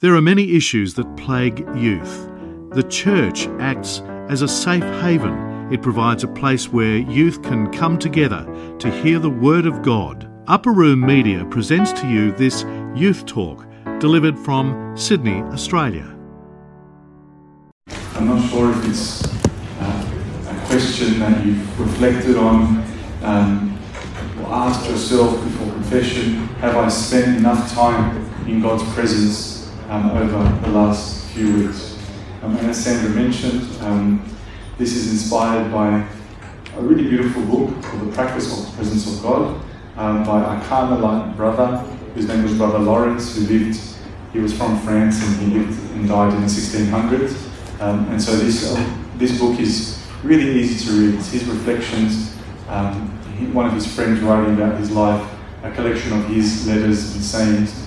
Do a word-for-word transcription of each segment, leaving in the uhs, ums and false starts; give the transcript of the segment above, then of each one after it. There are many issues that plague youth. The church acts as a safe haven. It provides a place where youth can come together to hear the Word of God. Upper Room Media presents to you this Youth Talk, delivered from Sydney, Australia. I'm not sure if it's uh, a question that you've reflected on um, or asked yourself before confession. Have I spent enough time in God's presence um, over the last few weeks? Um, and as Sandra mentioned, um, this is inspired by a really beautiful book called The Practice of the Presence of God um, by our Carmelite brother, whose name was Brother Lawrence, who lived, he was from France and he lived and died in the sixteen hundreds. Um, and so this uh, this book is really easy to read. It's his reflections, um, he, one of his friends writing about his life, a collection of his letters and sayings.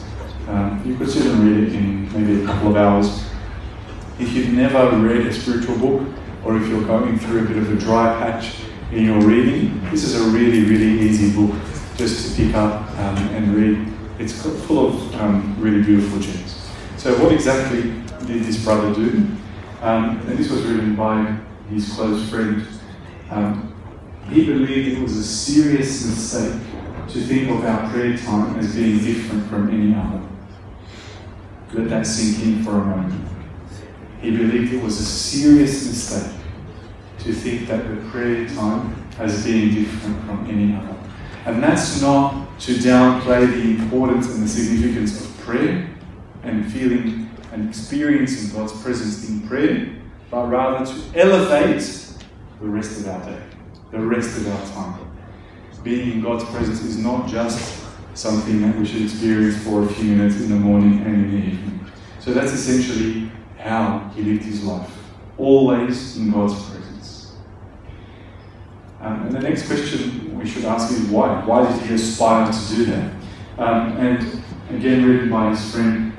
Um, you could sit and read it in maybe a couple of hours. If you've never read a spiritual book, or if you're going through a bit of a dry patch in your reading, this is a really, really easy book just to pick up um, and read. It's full of um, really beautiful gems. So what exactly did this brother do? Um, and this was written by his close friend. Um, he believed it was a serious mistake to think of our prayer time as being different from any other. Let that sink in for a moment. He believed it was a serious mistake to think that the prayer time as being different from any other. And that's not to downplay the importance and the significance of prayer and feeling and experiencing God's presence in prayer, but rather to elevate the rest of our day, the rest of our time. Being in God's presence is not just something that we should experience for a few minutes in the morning and in the evening. So that's essentially how he lived his life, always in God's presence. Um, and the next question we should ask is why? Why did he aspire to do that? Um, and again, written by his friend,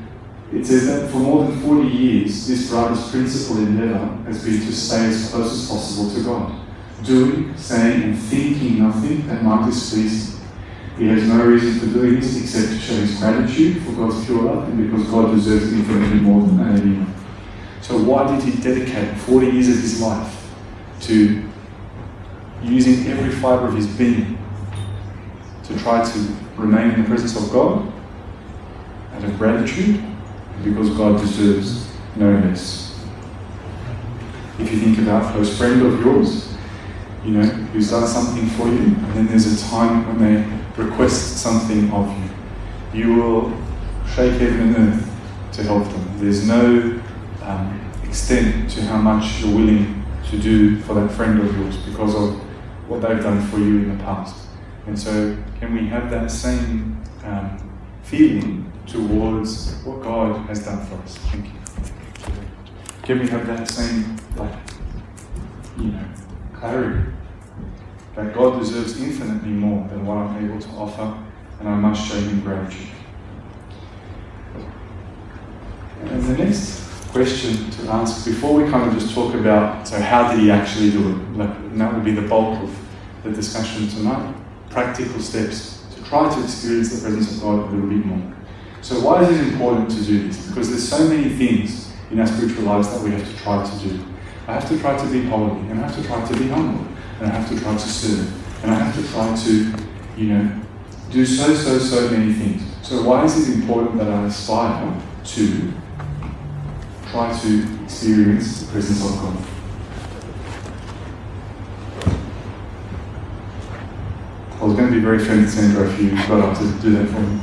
it says that for more than forty years, this brother's principal endeavour has been to stay as close as possible to God, doing, saying and thinking nothing that might displease him. He has no reason for doing this except to show his gratitude for God's pure love and because God deserves infinitely more than anyone. So why did he dedicate forty years of his life to using every fibre of his being to try to remain in the presence of God out of gratitude? Because God deserves no less. If you think about a close friend of yours, you know, who's done something for you, and then there's a time when they request something of you, you will shake heaven and earth to help them. There's no um, extent to how much you're willing to do for that friend of yours because of what they've done for you in the past. And so, can we have that same um, feeling towards what God has done for us? Thank you. Can we have that same, like, you know, clarity that God deserves infinitely more than what I'm able to offer, and I must show Him gratitude? And the next question to ask before we kind of just talk about, so how did He actually do it? Like, and that would be the bulk of the discussion tonight. Practical steps to try to experience the presence of God a little bit more. So why is it important to do this? Because there's so many things in our spiritual lives that we have to try to do. I have to try to be holy, and I have to try to be humble, and I have to try to serve, and I have to try to, you know, do so, so, so many things. So why is it important that I aspire to try to experience the presence of God? I was going to be very friendly, Sandra, if you got up to do that for me.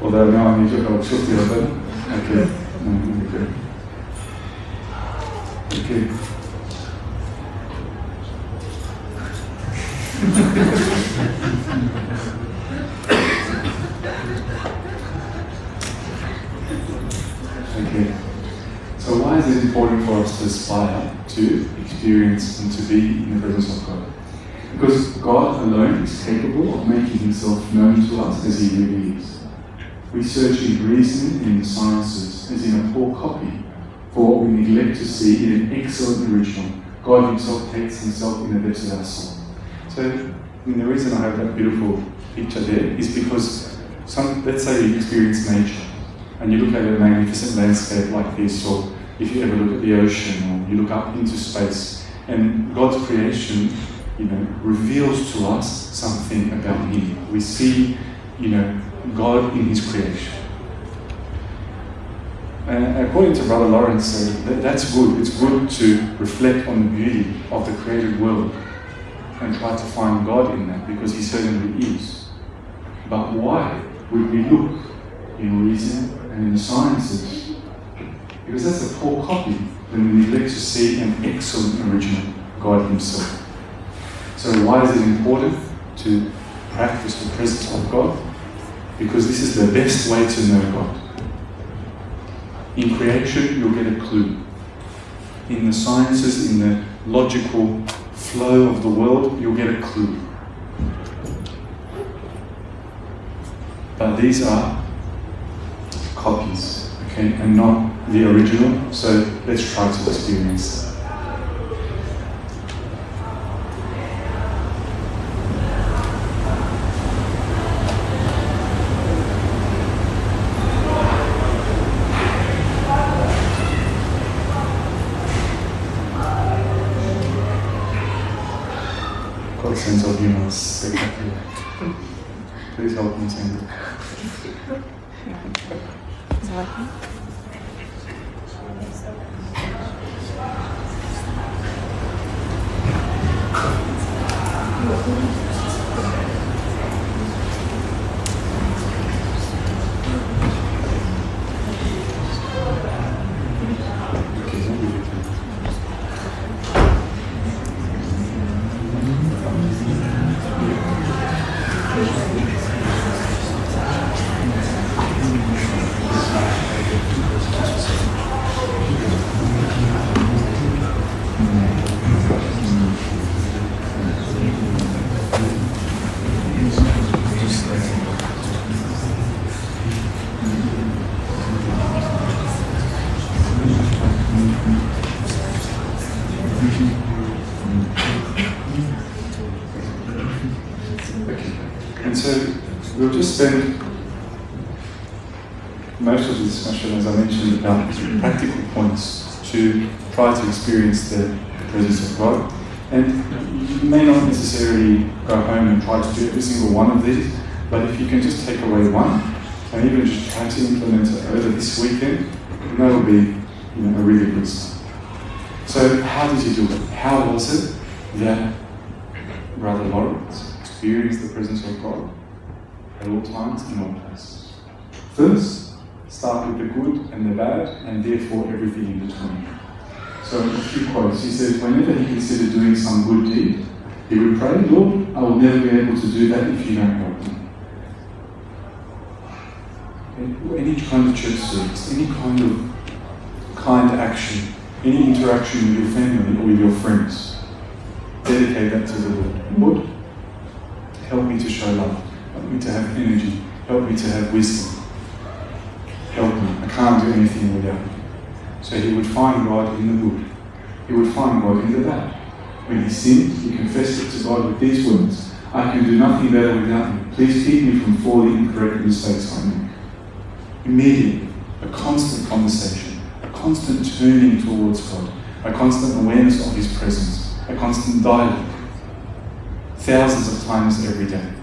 Although now I need to go shortly of it. Okay. Okay. Okay. Okay. So why is it important for us to aspire to experience and to be in the presence of God? Because God alone is capable of making Himself known to us as He really is. We search in reason and the sciences as in a poor copy, for what we neglect to see in an excellent original. God Himself takes Himself in the depths of our soul. So, I mean, the reason I have that beautiful picture there is because some, let's say you experience nature and you look at a magnificent landscape like this, or if you ever look at the ocean, or you look up into space, and God's creation, you know, reveals to us something about Him. We see, you know, God in His creation. And according to Brother Lawrence, uh, that, that's good. It's good to reflect on the beauty of the created world and try to find God in that, because He certainly is. But why would we look in reason and in the sciences? Because that's a poor copy when we neglect to see an excellent original God Himself. So why is it important to practice the presence of God? Because this is the best way to know God. In creation, you'll get a clue. In the sciences, in the logical flow of the world, you'll get a clue. But these are copies, okay, and not the original, so let's try to experience that. Sense of humor is exactly right. Please help me, Sandra. Is it working? Spend most of the discussion, as I mentioned, about practical points to try to experience the presence of God. And you may not necessarily go home and try to do every single one of these, but if you can just take away one and even just try to implement it over this weekend, that will be, you know, a really good start. So how did you do it? How was it that Brother Lawrence experienced the presence of God? At all times, in all places. First, start with the good and the bad, and therefore everything in between. So, a few quotes. He says, whenever he considered doing some good deed, he would pray, Lord, I will never be able to do that if you don't help me. And any kind of church service, any kind of kind action, any interaction with your family or with your friends, dedicate that to the Lord. Lord, help me to show love. Help me to have energy. Help me to have wisdom. Help me. I can't do anything without you. So he would find God in the good. He would find God in the bad. When he sinned, he confessed it to God with these words, I can do nothing better without you. Please keep me from falling and correct mistakes I make. Immediately, a constant conversation, a constant turning towards God, a constant awareness of his presence, a constant dialogue, thousands of times every day.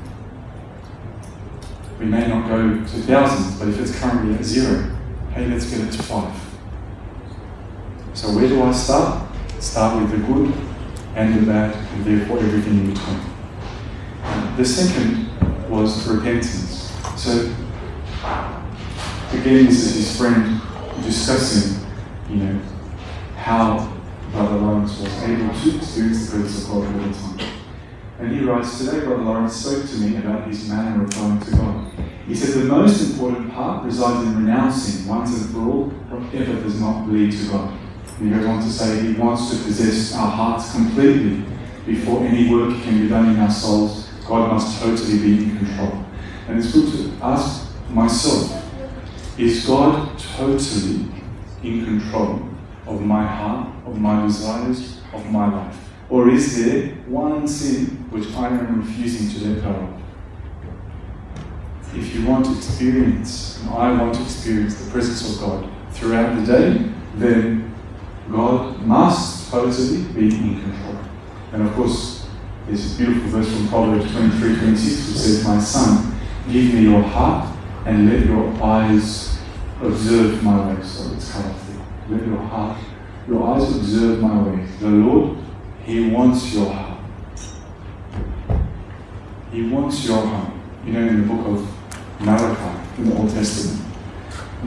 We may not go to thousands, but if it's currently at zero, hey, let's get it to five. So where do I start? Start with the good and the bad, and therefore everything in between. The second was repentance. So, again, this is his friend discussing, you know, how Brother Lawrence was able to experience the presence of God all the time. And he writes, today Brother Lawrence spoke to me about his manner of going to God. He said, the most important part resides in renouncing once and for all whatever does not lead to God. And he goes on to say, he wants to possess our hearts completely. Before any work can be done in our souls, God must totally be in control. And it's good to ask myself, is God totally in control of my heart, of my desires, of my life? Or is there one sin which I am refusing to let go of? if you want to experience, and I want to experience the presence of God throughout the day, then God must supposedly be in control. And of course, there's a beautiful verse from Proverbs twenty-three twenty-six which says, "My son, give me your heart and let your eyes observe my ways." So it's kind of thing. Let your heart, your eyes observe my ways. The Lord, He wants your heart. He wants your heart. You know, in the book of Malachi, in the Old Testament,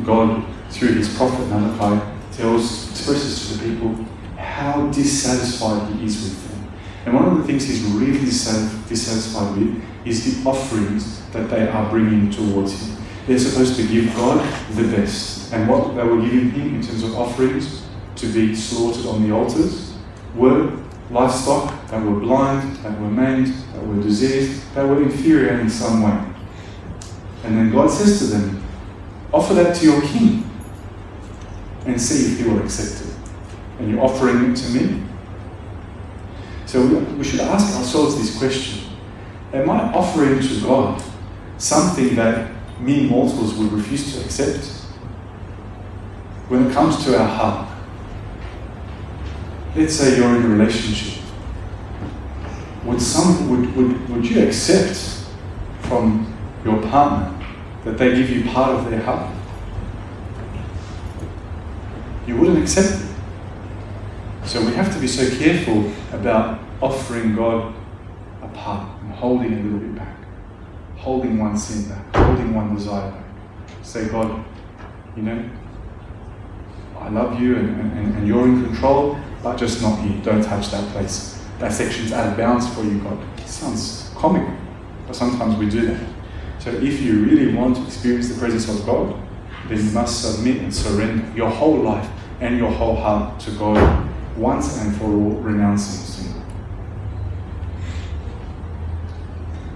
God, through his prophet Malachi, tells, expresses to the people how dissatisfied he is with them. And one of the things he's really dissatisfied with is the offerings that they are bringing towards him. They're supposed to give God the best. And what they were giving him in terms of offerings to be slaughtered on the altars were livestock that were blind, that were maimed, that were diseased, that were inferior in some way. And then God says to them, offer that to your king and see if he will accept it. And you're offering it to me. So we should ask ourselves this question. Am I offering to God something that mere mortals would refuse to accept? When it comes to our heart, let's say you're in a relationship. Would some would, would, would you accept from your partner that they give you part of their heart? You wouldn't accept it. So we have to be so careful about offering God a part and holding a little bit back, holding one sin back, holding one desire back. Say, God, you know, I love you and, and, and you're in control, but just not here. Don't touch that place. That section's out of bounds for you, God. It sounds comical, but sometimes we do that. So if you really want to experience the presence of God, then you must submit and surrender your whole life and your whole heart to God once and for all, renouncing sin.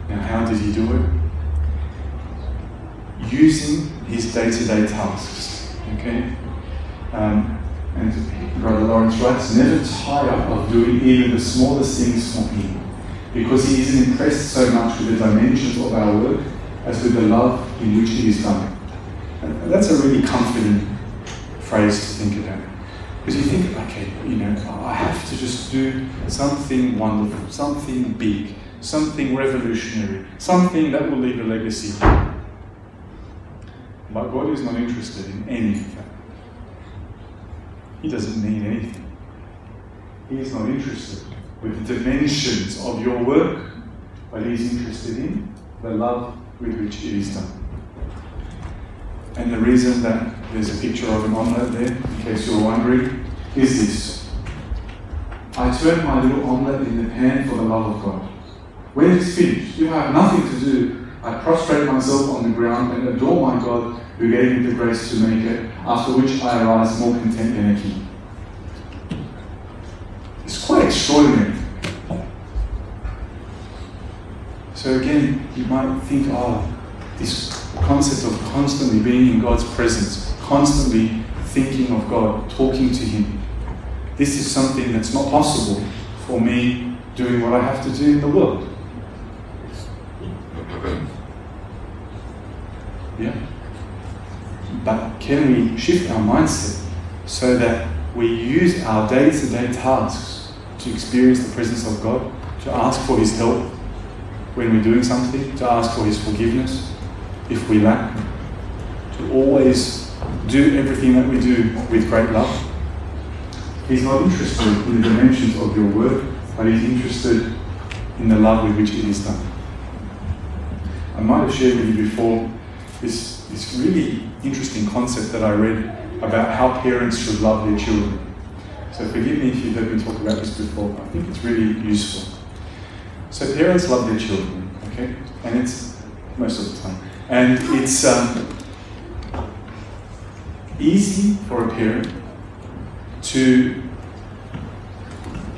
Now, how did he do it? Using his day-to-day tasks. Okay? Um, and Brother Lawrence writes, "Never tire of doing even the smallest things for him, because he isn't impressed so much with the dimensions of our work as with the love in which it is done." And that's a really comforting phrase to think about. Because you think, okay, you know, I have to just do something wonderful, something big, something revolutionary, something that will leave a legacy. But God is not interested in any of that. He doesn't need anything. He is not interested with the dimensions of your work, but he is interested in the love with which it is done. And the reason that there's a picture of an omelette there, in case you're wondering, is this. I turn my little omelette in the pan for the love of God. When it's finished, if I have nothing to do, I prostrate myself on the ground and adore my God who gave me the grace to make it, after which I arise more content than a king. It's quite extraordinary. So again, you might think, oh, this concept of constantly being in God's presence, constantly thinking of God, talking to Him. This is something that's not possible for me doing what I have to do in the world. Yeah? But can we shift our mindset so that we use our day-to-day tasks to experience the presence of God, to ask for His help when we're doing something, to ask for His forgiveness if we lack, to always do everything that we do with great love. He's not interested in the dimensions of your work, but He's interested in the love with which it is done. I might have shared with you before this this really interesting concept that I read about how parents should love their children. So forgive me if you've heard me talk about this before, but I think it's really useful. So parents love their children, okay? And it's most of the time. And it's um, easy for a parent to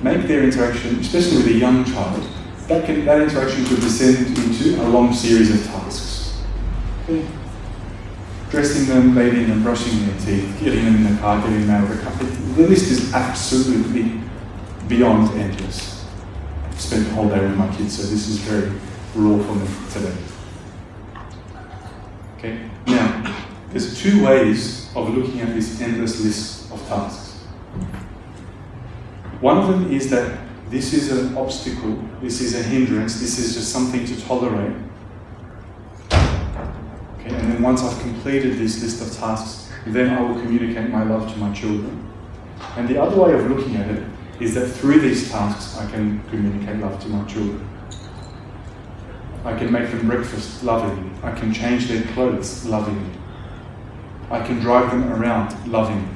make their interaction, especially with a young child, that, can, that interaction could descend into a long series of tasks. Okay? Dressing them, bathing them, brushing their teeth, getting them in the car, getting them out of the car. The list is absolutely beyond endless. I've spent the whole day with my kids, so this is very raw for me today. Okay? Now, there's two ways of looking at this endless list of tasks. One of them is that this is an obstacle, this is a hindrance, this is just something to tolerate. Okay? And then once I've completed this list of tasks, then I will communicate my love to my children. And the other way of looking at it is that through these tasks, I can communicate love to my children. I can make them breakfast lovingly. I can change their clothes lovingly. I can drive them around lovingly.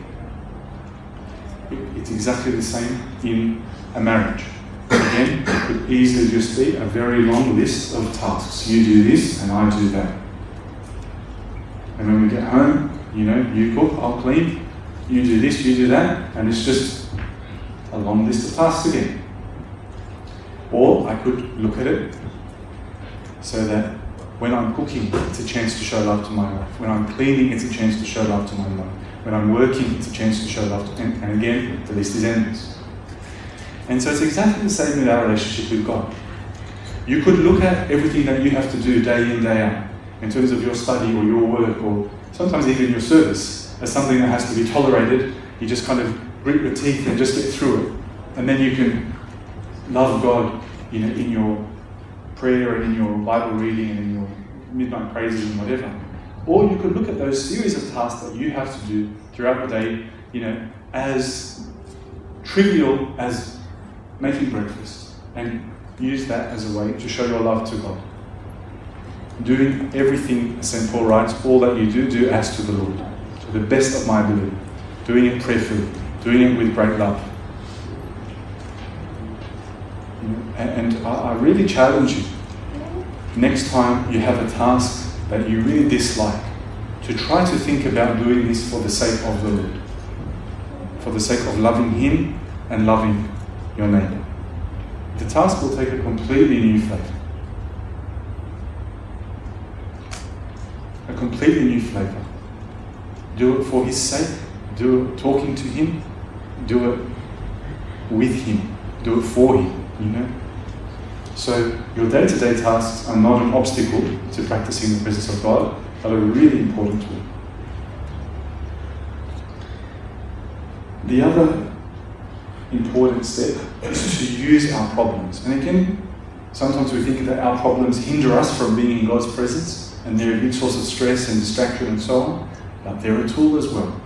It's exactly the same in a marriage. Again, it could easily just be a very long list of tasks. You do this and I do that. And when we get home, you know, you cook, I'll clean, you do this, you do that, and it's just a long list of tasks again. Or I could look at it so that when I'm cooking, it's a chance to show love to my wife. When I'm cleaning, it's a chance to show love to my wife. When I'm working, it's a chance to show love to him. And again, the list is endless. And so it's exactly the same with our relationship with God. You could look at everything that you have to do day in, day out, in terms of your study or your work or sometimes even your service, as something that has to be tolerated. You just kind of grit your teeth and just get through it. And then you can love God, you know, in your prayer and in your Bible reading and in your midnight praises and whatever. Or you could look at those series of tasks that you have to do throughout the day, you know, as trivial as making breakfast, and use that as a way to show your love to God. Doing everything, as Saint Paul writes, all that you do, do as to the Lord, to the best of my ability, doing it prayerfully, doing it with great love. And I really challenge you, next time you have a task that you really dislike, to try to think about doing this for the sake of the Lord, for the sake of loving Him and loving your neighbor. The task will take a completely new flavor. A completely new flavor. Do it for His sake, do it talking to Him, do it with Him, do it for Him, you know. So your day-to-day tasks are not an obstacle to practicing the presence of God, but a really important tool. The other important step is to use our problems. And again, sometimes we think that our problems hinder us from being in God's presence, and they're a big source of stress and distraction and so on, but they're a tool as well.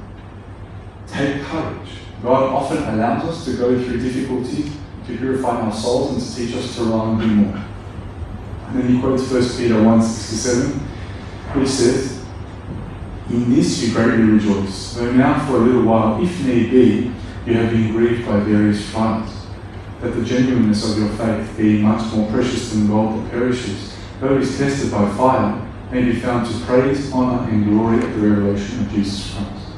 Take courage. God often allows us to go through difficulty to purify our souls and to teach us to rely on Him more. And then he quotes First Peter one sixty-seven, which says, "In this you greatly rejoice, though now for a little while, if need be, you have been grieved by various trials, that the genuineness of your faith, being much more precious than gold that perishes, though it is tested by fire, may be found to praise, honour and glory at the revelation of Jesus Christ."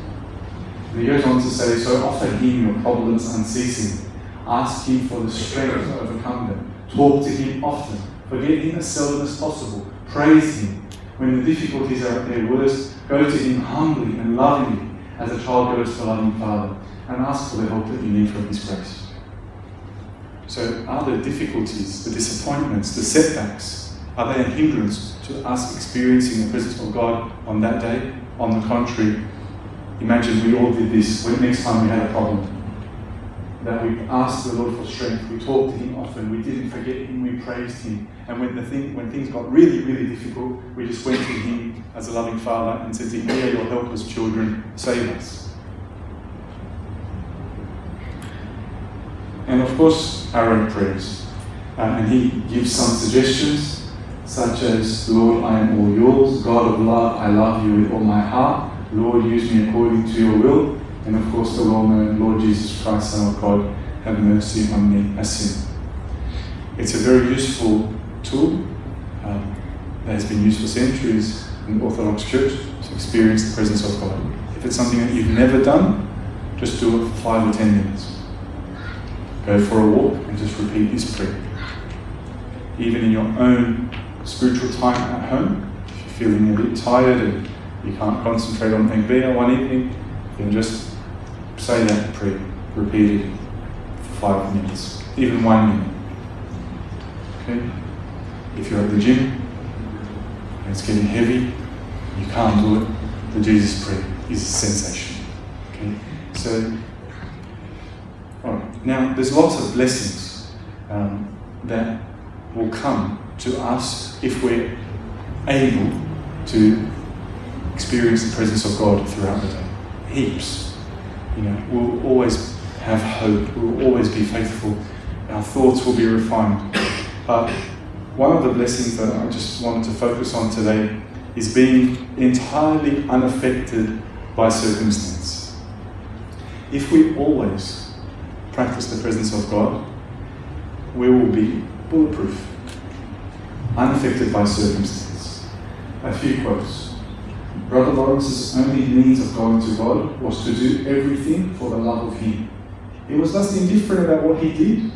And he goes on to say, "So offer Him your problems unceasingly. Ask Him for the strength to overcome them. Talk to Him often. Forget Him as seldom as possible. Praise Him. When the difficulties are at their worst, go to Him humbly and lovingly, as a child goes to a loving father, and ask for the help that you need from His grace." So are the difficulties, the disappointments, the setbacks, are they a hindrance to us experiencing the presence of God on that day? On the contrary, imagine we all did this when next time we had a problem. That we asked the Lord for strength, we talked to Him often, we didn't forget Him, we praised Him. And when the thing, when things got really, really difficult, we just went to Him as a loving Father and said to Him, "We are your helpless children, save us." And of course, our own prayers. Um, and He gives some suggestions, such as, "Lord, I am all yours. God of love, I love you with all my heart. Lord, use me according to your will." And of course, the well-known "Lord Jesus Christ, Son of God, have mercy on me, a sinner." It's a very useful tool um, that has been used for centuries in the Orthodox Church to experience the presence of God. If it's something that you've never done, just do it for five or ten minutes. Go for a walk and just repeat this prayer. Even in your own spiritual time at home, if you're feeling a bit tired and you can't concentrate on Magbiya one evening, then just say that prayer repeatedly for five minutes, even one minute. Okay? If you're at the gym and it's getting heavy, you can't do it, the Jesus prayer is a sensation. Okay? So, all right. Now, there's lots of blessings um, that will come to us if we're able to experience the presence of God throughout the day. Heaps. You know, we'll always have hope. We'll always be faithful. Our thoughts will be refined. But one of the blessings that I just wanted to focus on today is being entirely unaffected by circumstance. If we always practice the presence of God, we will be bulletproof, unaffected by circumstance. A few quotes. Brother Lawrence's only means of going to God was to do everything for the love of Him. He was thus indifferent about what he did.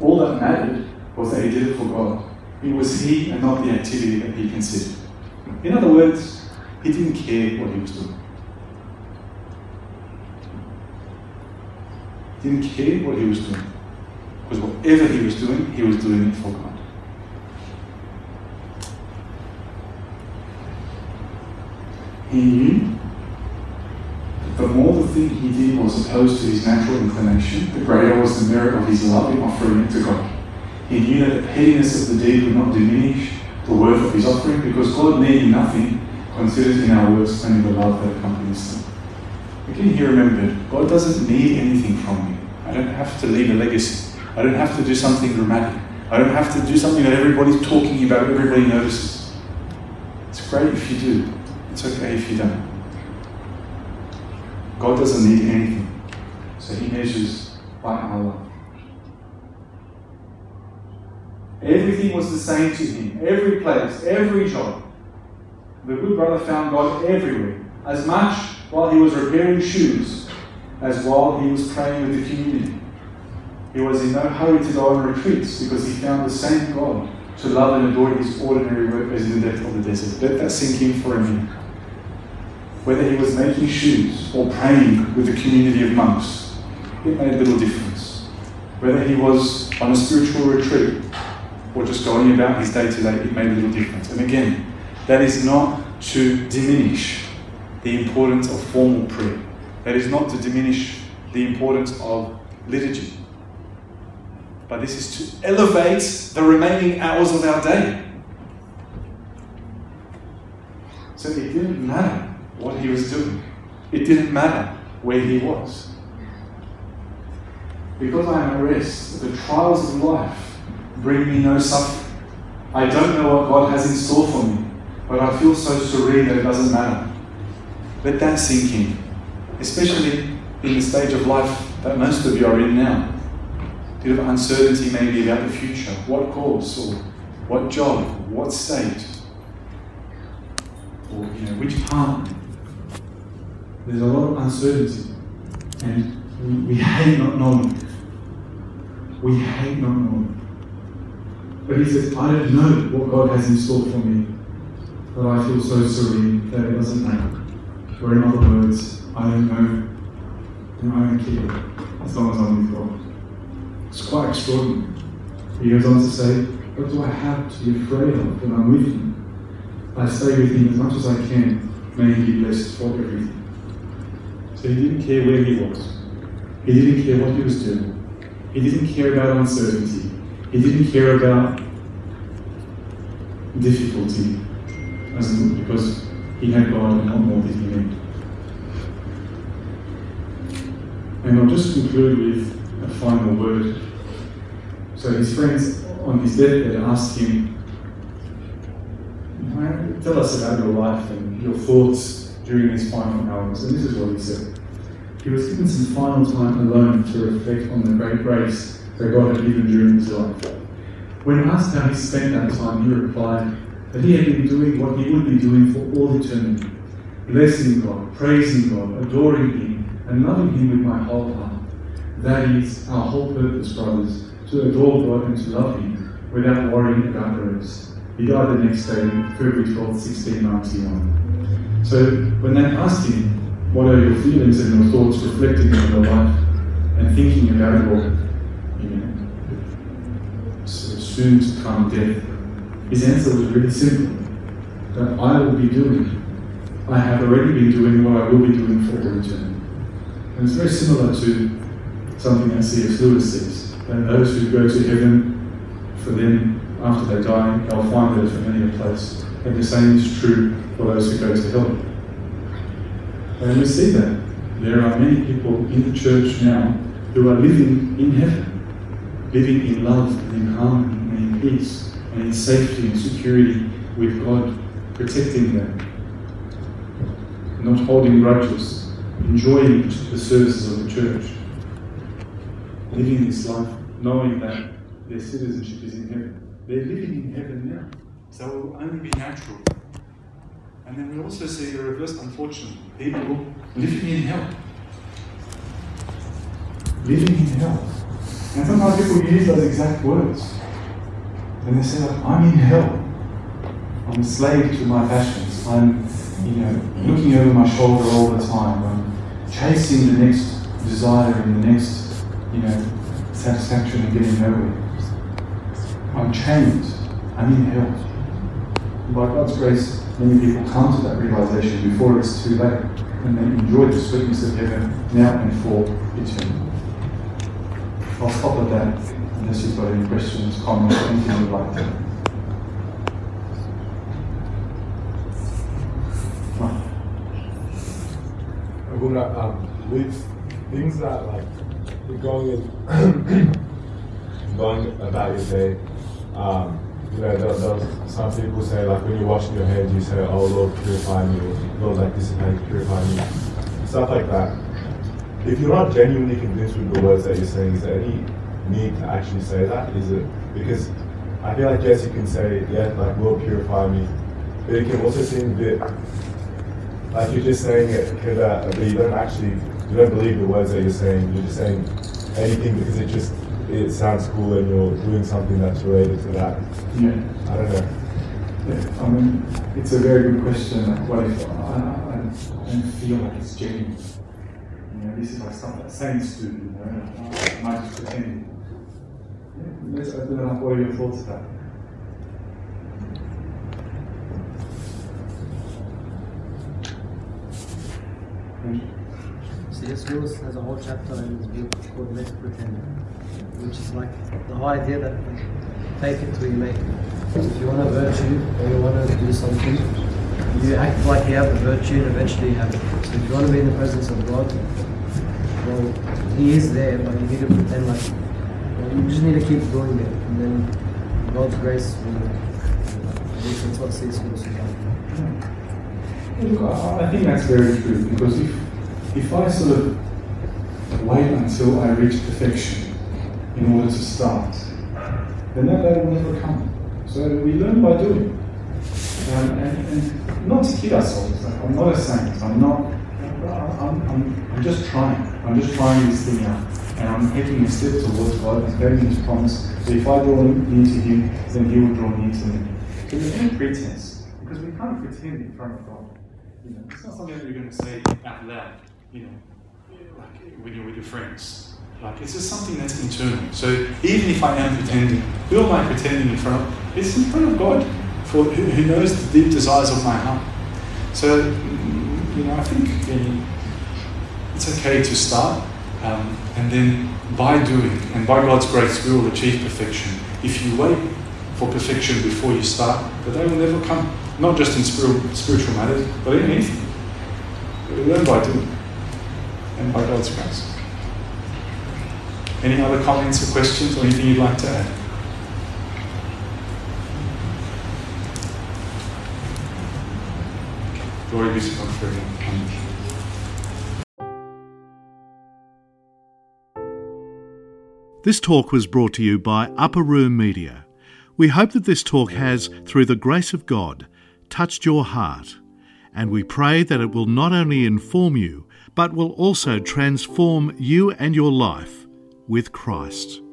All that mattered was that he did it for God. It was he and not the activity that he considered. In other words, he didn't care what he was doing. He didn't care what he was doing. Because whatever he was doing, he was doing it for God. He knew that the more the thing he did was opposed to his natural inclination, the greater was the merit of his love in offering it to God. He knew that the pettiness of the deed would not diminish the worth of his offering, because God, needing nothing, considers in our works only the love that accompanies them. Again, he remembered, God doesn't need anything from me. I don't have to leave a legacy. I don't have to do something dramatic. I don't have to do something that everybody's talking about, everybody notices. It's great if you do. It's okay if you don't. God doesn't need anything. So He measures by our love. Everything was the same to him. Every place, every job. The good brother found God everywhere. As much while he was repairing shoes as while he was praying with the community. He was in no hurry to go on retreats because he found the same God to love and adore his ordinary work as in the depth of the desert. Let that sink in for a minute. Whether he was making shoes or praying with the community of monks, it made little difference. Whether he was on a spiritual retreat or just going about his day-to-day, it made little difference. And again, that is not to diminish the importance of formal prayer. That is not to diminish the importance of liturgy. But this is to elevate the remaining hours of our day. So it didn't matter what he was doing. It didn't matter where he was. Because I am at rest, the trials of life bring me no suffering. I don't know what God has in store for me, but I feel so serene that it doesn't matter. Let that sink in, especially in the stage of life that most of you are in now. A bit of uncertainty maybe about the future, what course, or what job, what state, or you know, which partner. There's a lot of uncertainty, and we, we hate not knowing. We hate not knowing. But he says, I don't know what God has in store for me, but I feel so serene that it doesn't matter. Or in other words, I don't know, and I don't care, as long as I'm with God. It's quite extraordinary. He goes on to say, what do I have to be afraid of when I'm with Him? I stay with Him as much as I can, may He be blessed for everything. So he didn't care where he was. He didn't care what he was doing. He didn't care about uncertainty. He didn't care about difficulty, as because he had God and not more than he needed. And I'll just conclude with a final word. So his friends on his deathbed asked him, tell us about your life and your thoughts during these final hours. And this is what he said. He was given some final time alone to reflect on the great grace that God had given during his life. When asked how he spent that time, he replied that he had been doing what he would be doing for all eternity, blessing God, praising God, adoring Him, and loving Him with my whole heart. That is our whole purpose, brothers, to adore God and to love Him without worrying about the rest. He died the next day, February twelfth, sixteen ninety-one. So when they asked him, what are your feelings and your thoughts reflecting on your life and thinking about your soon to come death, his answer was really simple, that I will be doing I have already been doing what I will be doing for religion. And it's very similar to something that C S Lewis says, that those who go to heaven, for them, after they die, they'll find that it's familiar place. And the same is true for those who go to hell. And we see that. There are many people in the church now who are living in heaven, living in love and in harmony and in peace and in safety and security with God protecting them, not holding grudges, enjoying the services of the church, living this life knowing that their citizenship is in heaven. They're living in heaven now, so it will only be natural. And then we also see the reverse, unfortunately, people living in hell. Living in hell. And sometimes people use those exact words. And they say, I'm in hell. I'm a slave to my passions. I'm, you know, looking over my shoulder all the time. I'm chasing the next desire and the next, you know, satisfaction and getting nowhere. I'm chained. I'm in hell. And by God's grace, many people come to that realization before it's too late, and they enjoy the sweetness of heaven now and for eternity. I'll stop at that unless you've got any questions, comments, or anything you'd like to. I'm going to um, leave things that, like, you're going, in going about your day. Um, You know, those, those, some people say, like, when you're washing your hands, you say, oh, Lord, purify me, Lord, like, dissipate, purify me, stuff like that. If you're not genuinely convinced with the words that you're saying, is there any need to actually say that? Is it? Because I feel like, yes, you can say, yeah, like, Lord, purify me, but it can also seem a bit like you're just saying it, because uh, but you don't actually, you don't believe the words that you're saying. You're just saying anything because it just, it sounds cool and you're doing something that's related to that. Yeah. I don't know. Yeah, I mean, it's a very good question. Like, what if I, I, I don't feel like it's genuine? You know, this is like stuff that saints do, you know, I might just pretend. Yeah, let's open up. What are your thoughts about it? C S Lewis has a whole chapter in his book called Let's Pretend, which is like the whole idea that fake it till you make it. If you want a virtue or you want to do something, you act like you have the virtue and eventually you have it. So if you want to be in the presence of God, well, He is there, but you need to pretend like, well, you just need to keep doing it, and then God's grace will, at least that's what C S Lewis is like. I think that's very true, because if, if I sort of wait until I reach perfection in order to start, then that day will never come. So we learn by doing. Um, and, and not to kid ourselves, like, I'm not a saint, I'm not, I'm, I'm, I'm just trying, I'm just trying this thing out. And I'm taking a step towards God and claiming His promise that if I draw near to Him, then He will draw near to me. But there's no pretense, because we can't pretend in front of God. You know, it's not something that you're going to say out loud, you know, like when you're with your friends. Like, it's just something that's internal. So even if I am pretending, who am I pretending in front of? It's in front of God, for who, who knows the deep desires of my heart. So, you know, I think yeah, it's okay to start, um, and then by doing, and by God's grace, we will achieve perfection. If you wait for perfection before you start, the day will never come, not just in spiritual, spiritual matters, but in anything. We learn by doing, and by God's grace. Any other comments or questions or anything you'd like to add? Glory be to God for everyone. This talk was brought to you by Upper Room Media. We hope that this talk has, through the grace of God, touched your heart, and we pray that it will not only inform you, but will also transform you and your life with Christ.